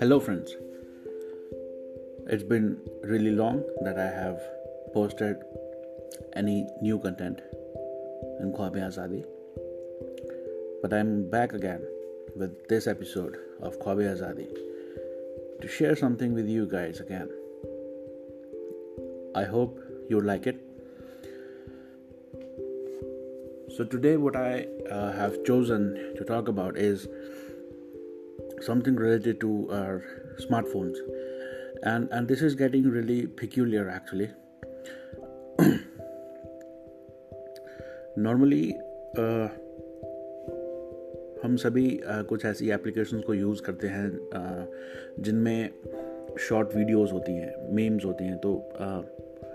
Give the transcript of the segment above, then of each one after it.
Hello friends, it's been really long that I have posted any new content in Khawab-e-Azadi, but I'm back again with this episode of Khawab-e-Azadi to share something with you guys again. I hope you like it. So today what I have chosen to talk about is something related to our smartphones. And this is getting really peculiar actually. Normally हम सभी कुछ ऐसी applications को use करते हैं जिनमें short videos होती हैं, मीम्स होती हैं, तो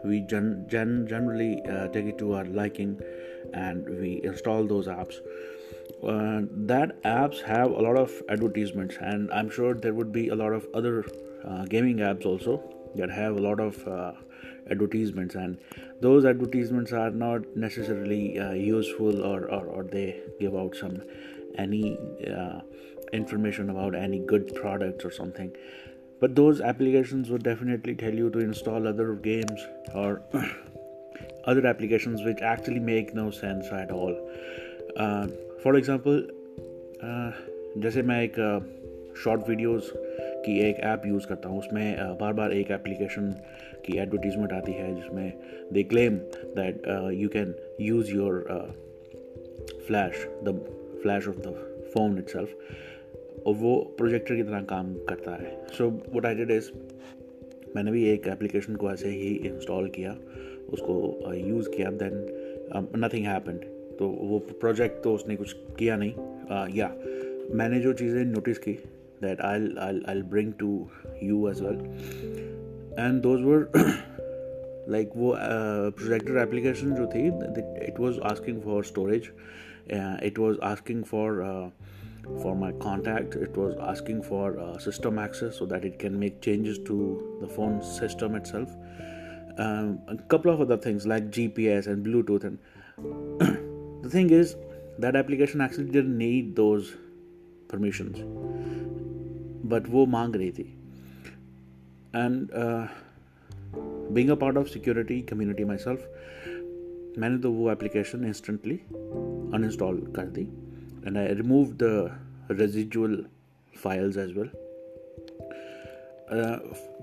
we generally take it to our liking and we install those apps. That apps have a lot of advertisements, and I'm sure there would be a lot of other gaming apps also that have a lot of advertisements, and those advertisements are not necessarily useful or they give out any information about any good products or something. But those applications would definitely tell you to install other games or other applications which actually make no sense at all. For example, जैसे मैं एक short videos की एक app use करता हूँ, उसमें बार बार एक application की एडवर्टीजमेंट आती है जिसमें they claim that you can use your flash of the phone itself, और वो प्रोजेक्टर की तरह काम करता है. So what I did is, मैंने भी एक एप्लीकेशन को ऐसे ही इंस्टॉल किया, उसको यूज़ किया, देन नथिंग हैपेंड. तो वो प्रोजेक्ट तो उसने कुछ किया नहीं. या मैंने जो चीज़ें नोटिस की that I bring to you as well, and those were like वो प्रोजेक्टर एप्लीकेशन जो थी, it was asking for storage, it was asking for my contact, it was asking for system access so that it can make changes to the phone system itself, a couple of other things like GPS and Bluetooth, and the thing is that application actually didn't need those permissions, but wo mang rahi thi. And being a part of security community myself, maine to wo application instantly uninstall kar di, and I removed the residual files as well.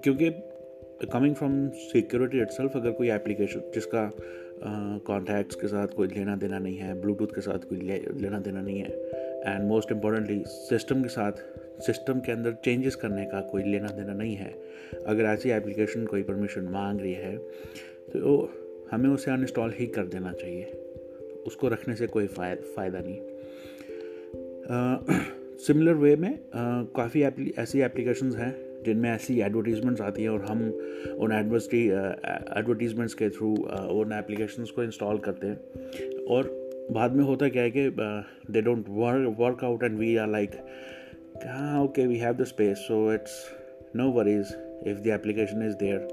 क्योंकि coming from security itself, अगर कोई application जिसका contacts के साथ कोई लेना देना नहीं है, Bluetooth के साथ कोई लेना देना नहीं है, and most importantly system के साथ, सिस्टम के अंदर changes करने का कोई लेना देना नहीं है, अगर ऐसी application कोई permission मांग रही है तो हमें उसे uninstall ही कर देना चाहिए, उसको रखने से कोई फ़ायदा नहीं. सिमिलर वे में काफ़ी ऐसी एप्लीकेशंस हैं जिनमें ऐसी एडवर्टीजमेंट्स आती हैं, और हम उन एडवर्टीजमेंट्स के थ्रू उन एप्लीकेशंस को इंस्टॉल करते हैं, और बाद में होता क्या है कि they don't work out and we are like okay we have the space, so it's no worries if the application is there.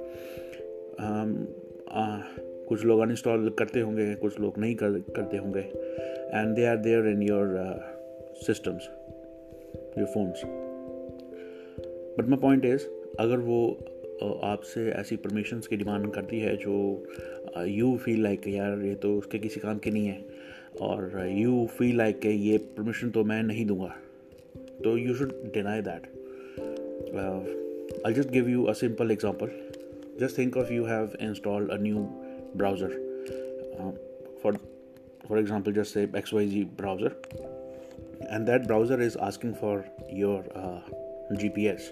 कुछ लोग अनइंस्टॉल करते होंगे, कुछ लोग नहीं करते होंगे, and they are there in your systems, your phones. But my point is, अगर वो आपसे ऐसी permissions की demand करती है जो you feel like यार ये तो उसके किसी काम की नहीं है, और you feel like ये permission तो मैं नहीं दूंगा, तो you should deny that. I'll just give you a simple example. Just think of you have installed a new browser. For example, just say XYZ browser. And that browser is asking for your GPS.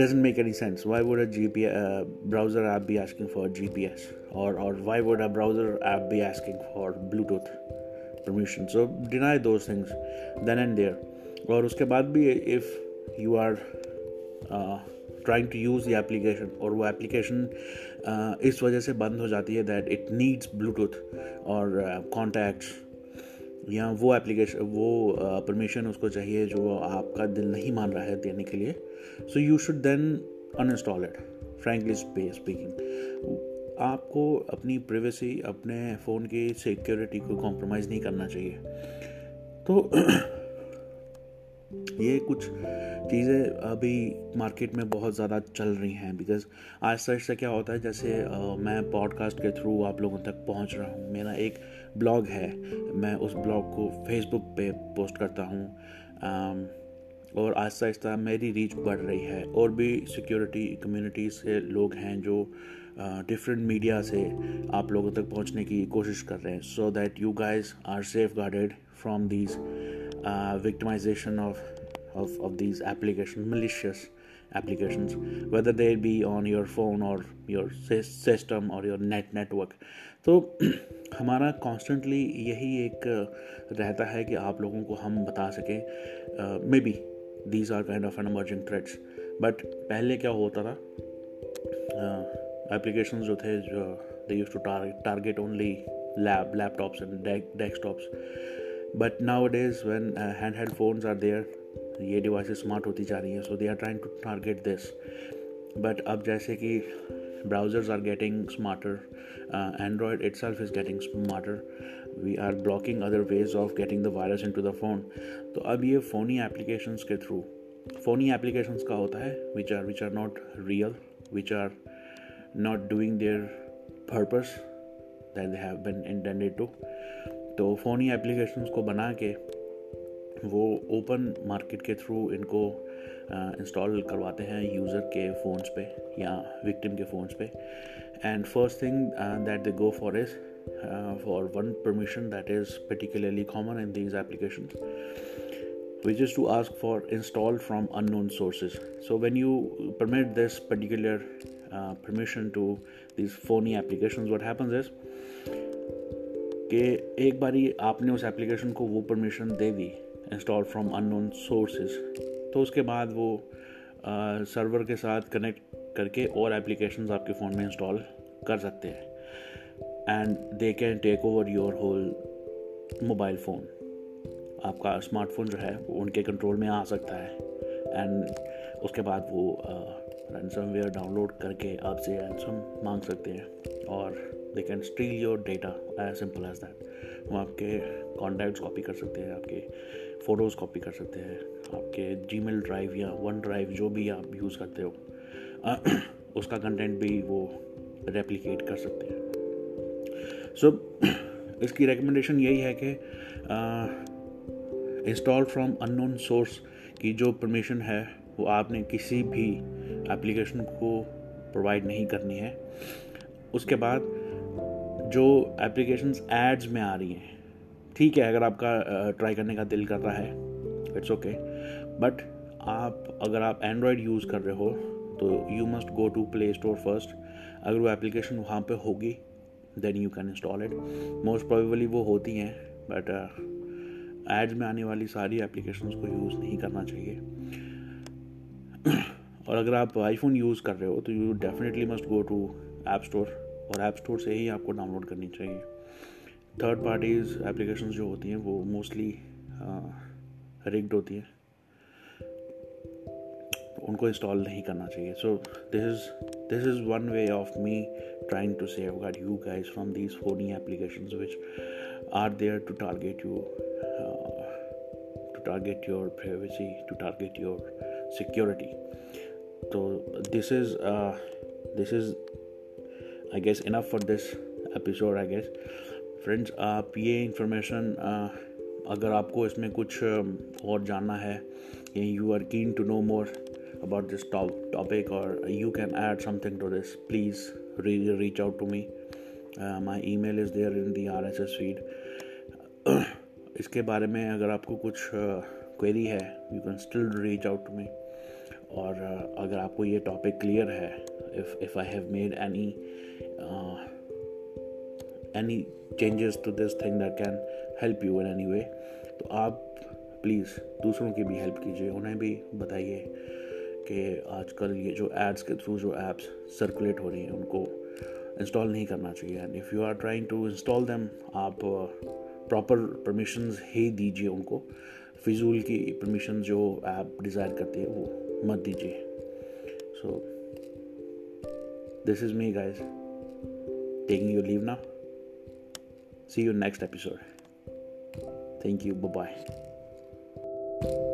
Doesn't make any sense. Why would a browser app be asking for GPS? Or why would a browser app be asking for Bluetooth permission? So deny those things then and there. Or uske baad bhi if you are trying to use the application, or वो application इस वजह से बंद हो जाती है that it needs Bluetooth or contacts, या वो एप्लीकेशन वो परमिशन उसको चाहिए जो आपका दिल नहीं मान रहा है देने के लिए, so you should then uninstall it, frankly speaking. आपको अपनी प्राइवेसी, अपने फ़ोन की सिक्योरिटी को कॉम्प्रोमाइज़ नहीं करना चाहिए। तो ये कुछ चीज़ें अभी मार्केट में बहुत ज़्यादा चल रही हैं, बिकॉज़ आज से क्या होता है, जैसे मैं पॉडकास्ट के थ्रू आप लोगों तक पहुंच रहा हूं। मेरा एक ब्लॉग है, मैं उस ब्लॉग को फेसबुक पे पोस्ट करता हूं, और आहिस्ता आहिस्ता मेरी रीच बढ़ रही है। और भी सिक्योरिटी कम्युनिटी से लोग हैं जो डिफरेंट मीडिया से आप लोगों तक पहुंचने की कोशिश कर रहे हैं, so that you guys are safe guarded from these victimization of these application, malicious applications, whether they be on your phone और योर सिस्टम और योर नेटवर्क। तो हमारा कॉन्स्टेंटली यही एक रहता है कि आप लोगों को हम बता सकें maybe these are kind of an emerging threats, but पहले क्या होता था, applications जो थे, जो they used to target only laptops and desktops, but nowadays when handheld phones are there, ये devices smart होती जा रही हैं, so they are trying to target this, but अब जैसे कि browsers are getting smarter, Android itself is getting smarter, we are blocking other ways of getting the virus into the phone. तो अब ये phony applications का होता है, which are not real, which are not doing their purpose that they have been intended to. तो phony applications को बना के वो open market के through इनको इंस्टॉल करवाते हैं यूज़र के फ़ोन्स पे या विक्टिम के फ़ोन्स पे, and first thing that they go for is for one permission that is particularly common in these applications, which is to ask for install from unknown sources. So when you permit this particular permission to these phony applications, what happens is कि एक बारी आपने उस application को वो permission दे दी install from unknown sources, तो उसके बाद वो सर्वर के साथ कनेक्ट करके और एप्लीकेशंस आपके फ़ोन में इंस्टॉल कर सकते हैं, and they can take over your whole mobile phone. आपका स्मार्टफोन जो है वो उनके कंट्रोल में आ सकता है, and उसके बाद वो रैनसमवेयर डाउनलोड करके आपसे रैनसम मांग सकते हैं, और they can steal your data, as simple as that. वो आपके कॉन्टैक्ट्स कॉपी कर सकते हैं, आपके फ़ोटोज़ कॉपी कर सकते हैं, आपके जीमेल ड्राइव या वन ड्राइव जो भी आप यूज़ करते हो उसका कंटेंट भी वो रेप्लिकेट कर सकते हैं। सो इसकी रिकमेंडेशन यही है कि इंस्टॉल फ्रॉम अननोन सोर्स की जो परमिशन है वो आपने किसी भी एप्लीकेशन को प्रोवाइड नहीं करनी है। उसके बाद जो एप्लीकेशंस एड्स में आ रही हैं, ठीक है, अगर आपका ट्राई करने का दिल कर रहा है इट्स ओके, बट आप अगर आप एंड्रॉयड यूज़ कर रहे हो तो you must go to play store first. अगर वो एप्लीकेशन वहाँ पे होगी then you can install it. Most probably वो होती हैं, बट एड्स में आने वाली सारी एप्लीकेशंस को यूज़ नहीं करना चाहिए। और अगर आप आईफोन यूज़ कर रहे हो तो you definitely must go to app store, और ऐप स्टोर से ही आपको डाउनलोड करनी चाहिए। थर्ड पार्टीज़ एप्लीकेशंस जो होती हैं वो मोस्टली रिग्ड होती हैं, उनको इंस्टॉल नहीं करना चाहिए। So this is one way of me trying to safeguard you guys from these Fani applications which are there to target you, to target your privacy, to target your security. तो this is I guess enough for this episode. I guess friends, आप ये information अगर आपको इसमें कुछ और जानना है, you are keen to know more about this topic, or you can add something to this, please reach out to me. My email is there in the RSS feed. इसके बारे में अगर आपको कुछ क्वेरी है, you can still reach out to me. और अगर आपको ये topic clear है, if I have made any changes to this thing that can help you in any way, तो आप प्लीज़ दूसरों की भी हेल्प कीजिए, उन्हें भी बताइए कि आजकल ये जो एड्स के थ्रू जो एप्स सर्कुलेट हो रही हैं उनको इंस्टॉल नहीं करना चाहिए। And if you are trying to install them, आप प्रॉपर परमिशंस ही दीजिए उनको, फिजूल की परमिशन जो ऐप डिज़ायर करती है वो मत दीजिए। So this is me guys. taking your leave now. See you next episode. Thank you. Bye-bye.